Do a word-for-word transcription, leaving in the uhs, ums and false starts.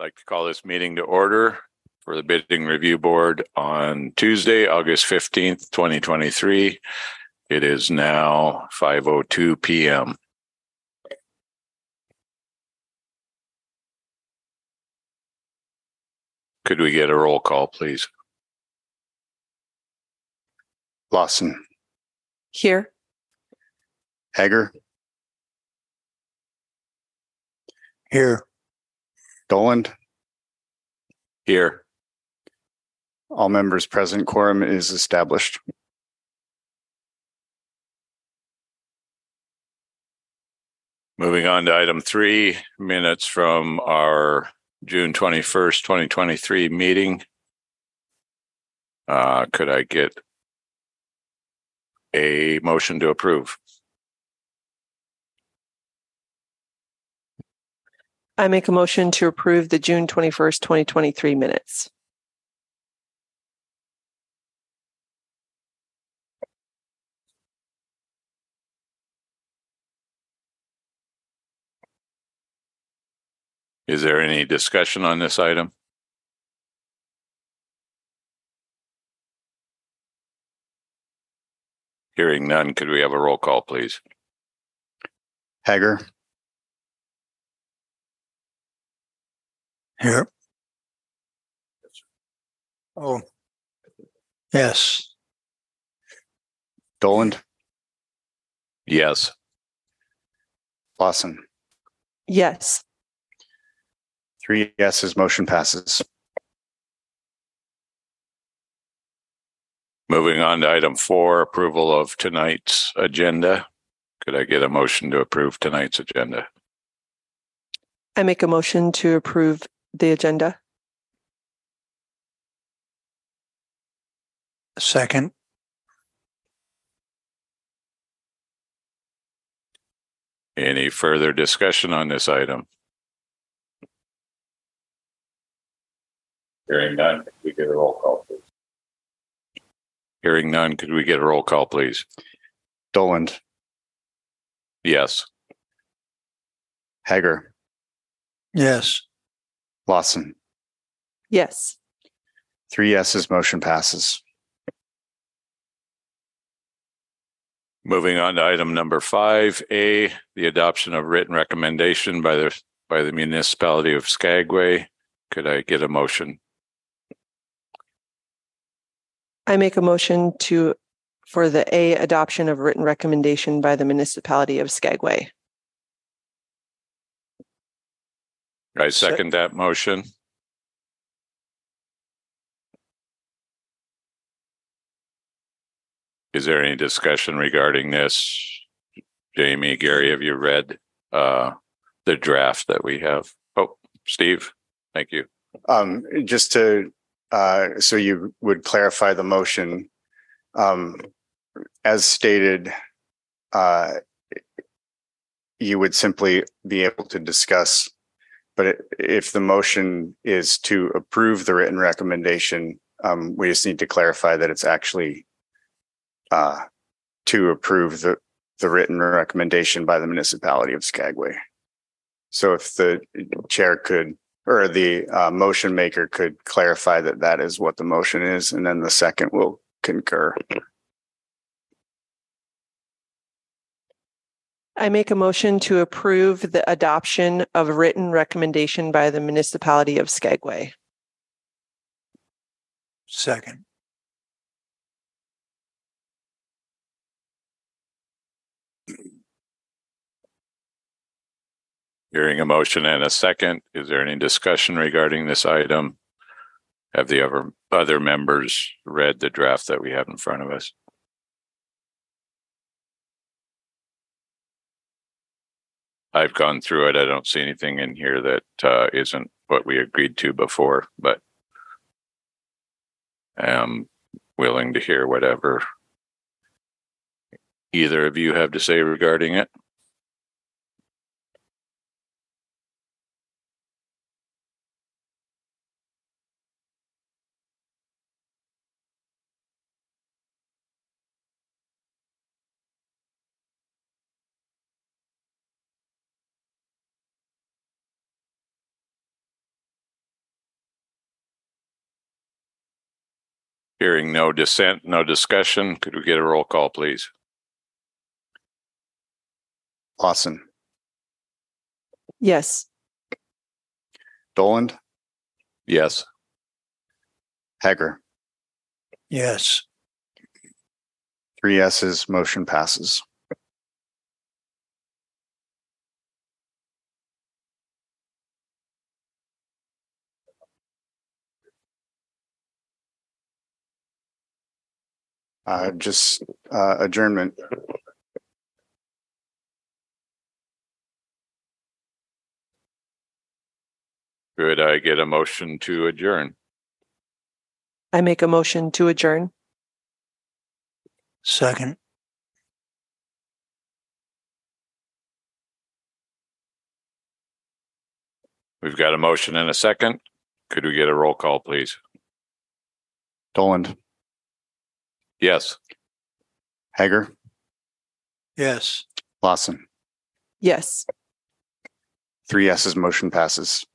I'd like to call this meeting to order for the Bidding Review Board on Tuesday, August fifteenth, twenty twenty-three. It is now five oh two p m Could we get a roll call, please? Lawson. Here. Hager. Here. Doland. Here. All members present. Quorum is established. Moving on to item three, minutes from our June twenty-first, twenty twenty-three meeting. Uh, could I get a motion to approve? I make a motion to approve the June twenty-first, twenty twenty-three minutes. Is there any discussion on this item? Hearing none, could we have a roll call, please? Hager. Here. Oh, yes. Doland. Yes. Lawson. Yes. Three yeses, motion passes. Moving on to item four, approval of tonight's agenda. Could I get a motion to approve tonight's agenda? I make a motion to approve the agenda. Second. Any further discussion on this item? Hearing none, could we get a roll call, please? Hearing none, could we get a roll call, please? Doland. Yes. Hager. Yes. Lawson. Yes. Three yeses, motion passes. Moving on to item number five, A, the adoption of written recommendation by the by the municipality of Skagway. Could I get a motion? I make a motion to for the A, adoption of written recommendation by the municipality of Skagway. I second that motion. Is there any discussion regarding this? Jamie, Gary, have you read uh, the draft that we have? Oh, Steve, thank you. Um, just to, uh, so you would clarify the motion. Um, as stated, uh, you would simply be able to discuss. But if the motion is to approve the written recommendation, um, we just need to clarify that it's actually uh, to approve the, the written recommendation by the municipality of Skagway. So if the chair could, or the uh, motion maker could clarify that that is what the motion is, and then the second will concur. I make a motion to approve the adoption of a written recommendation by the municipality of Skagway. Second. Hearing a motion and a second, is there any discussion regarding this item? Have the other, other members read the draft that we have in front of us? I've gone through it. I don't see anything in here that uh, isn't what we agreed to before, but I'm willing to hear whatever either of you have to say regarding it. Hearing no dissent, no discussion. Could we get a roll call, please? Lawson. Yes. Doland. Yes. Hager. Yes. Three yeses, motion passes. Uh, just uh, adjournment. Could I get a motion to adjourn? I make a motion to adjourn. Second. We've got a motion and a second. Could we get a roll call, please? Doland. Yes. Hager. Yes. Lawson. Yes. Three yeses, motion passes.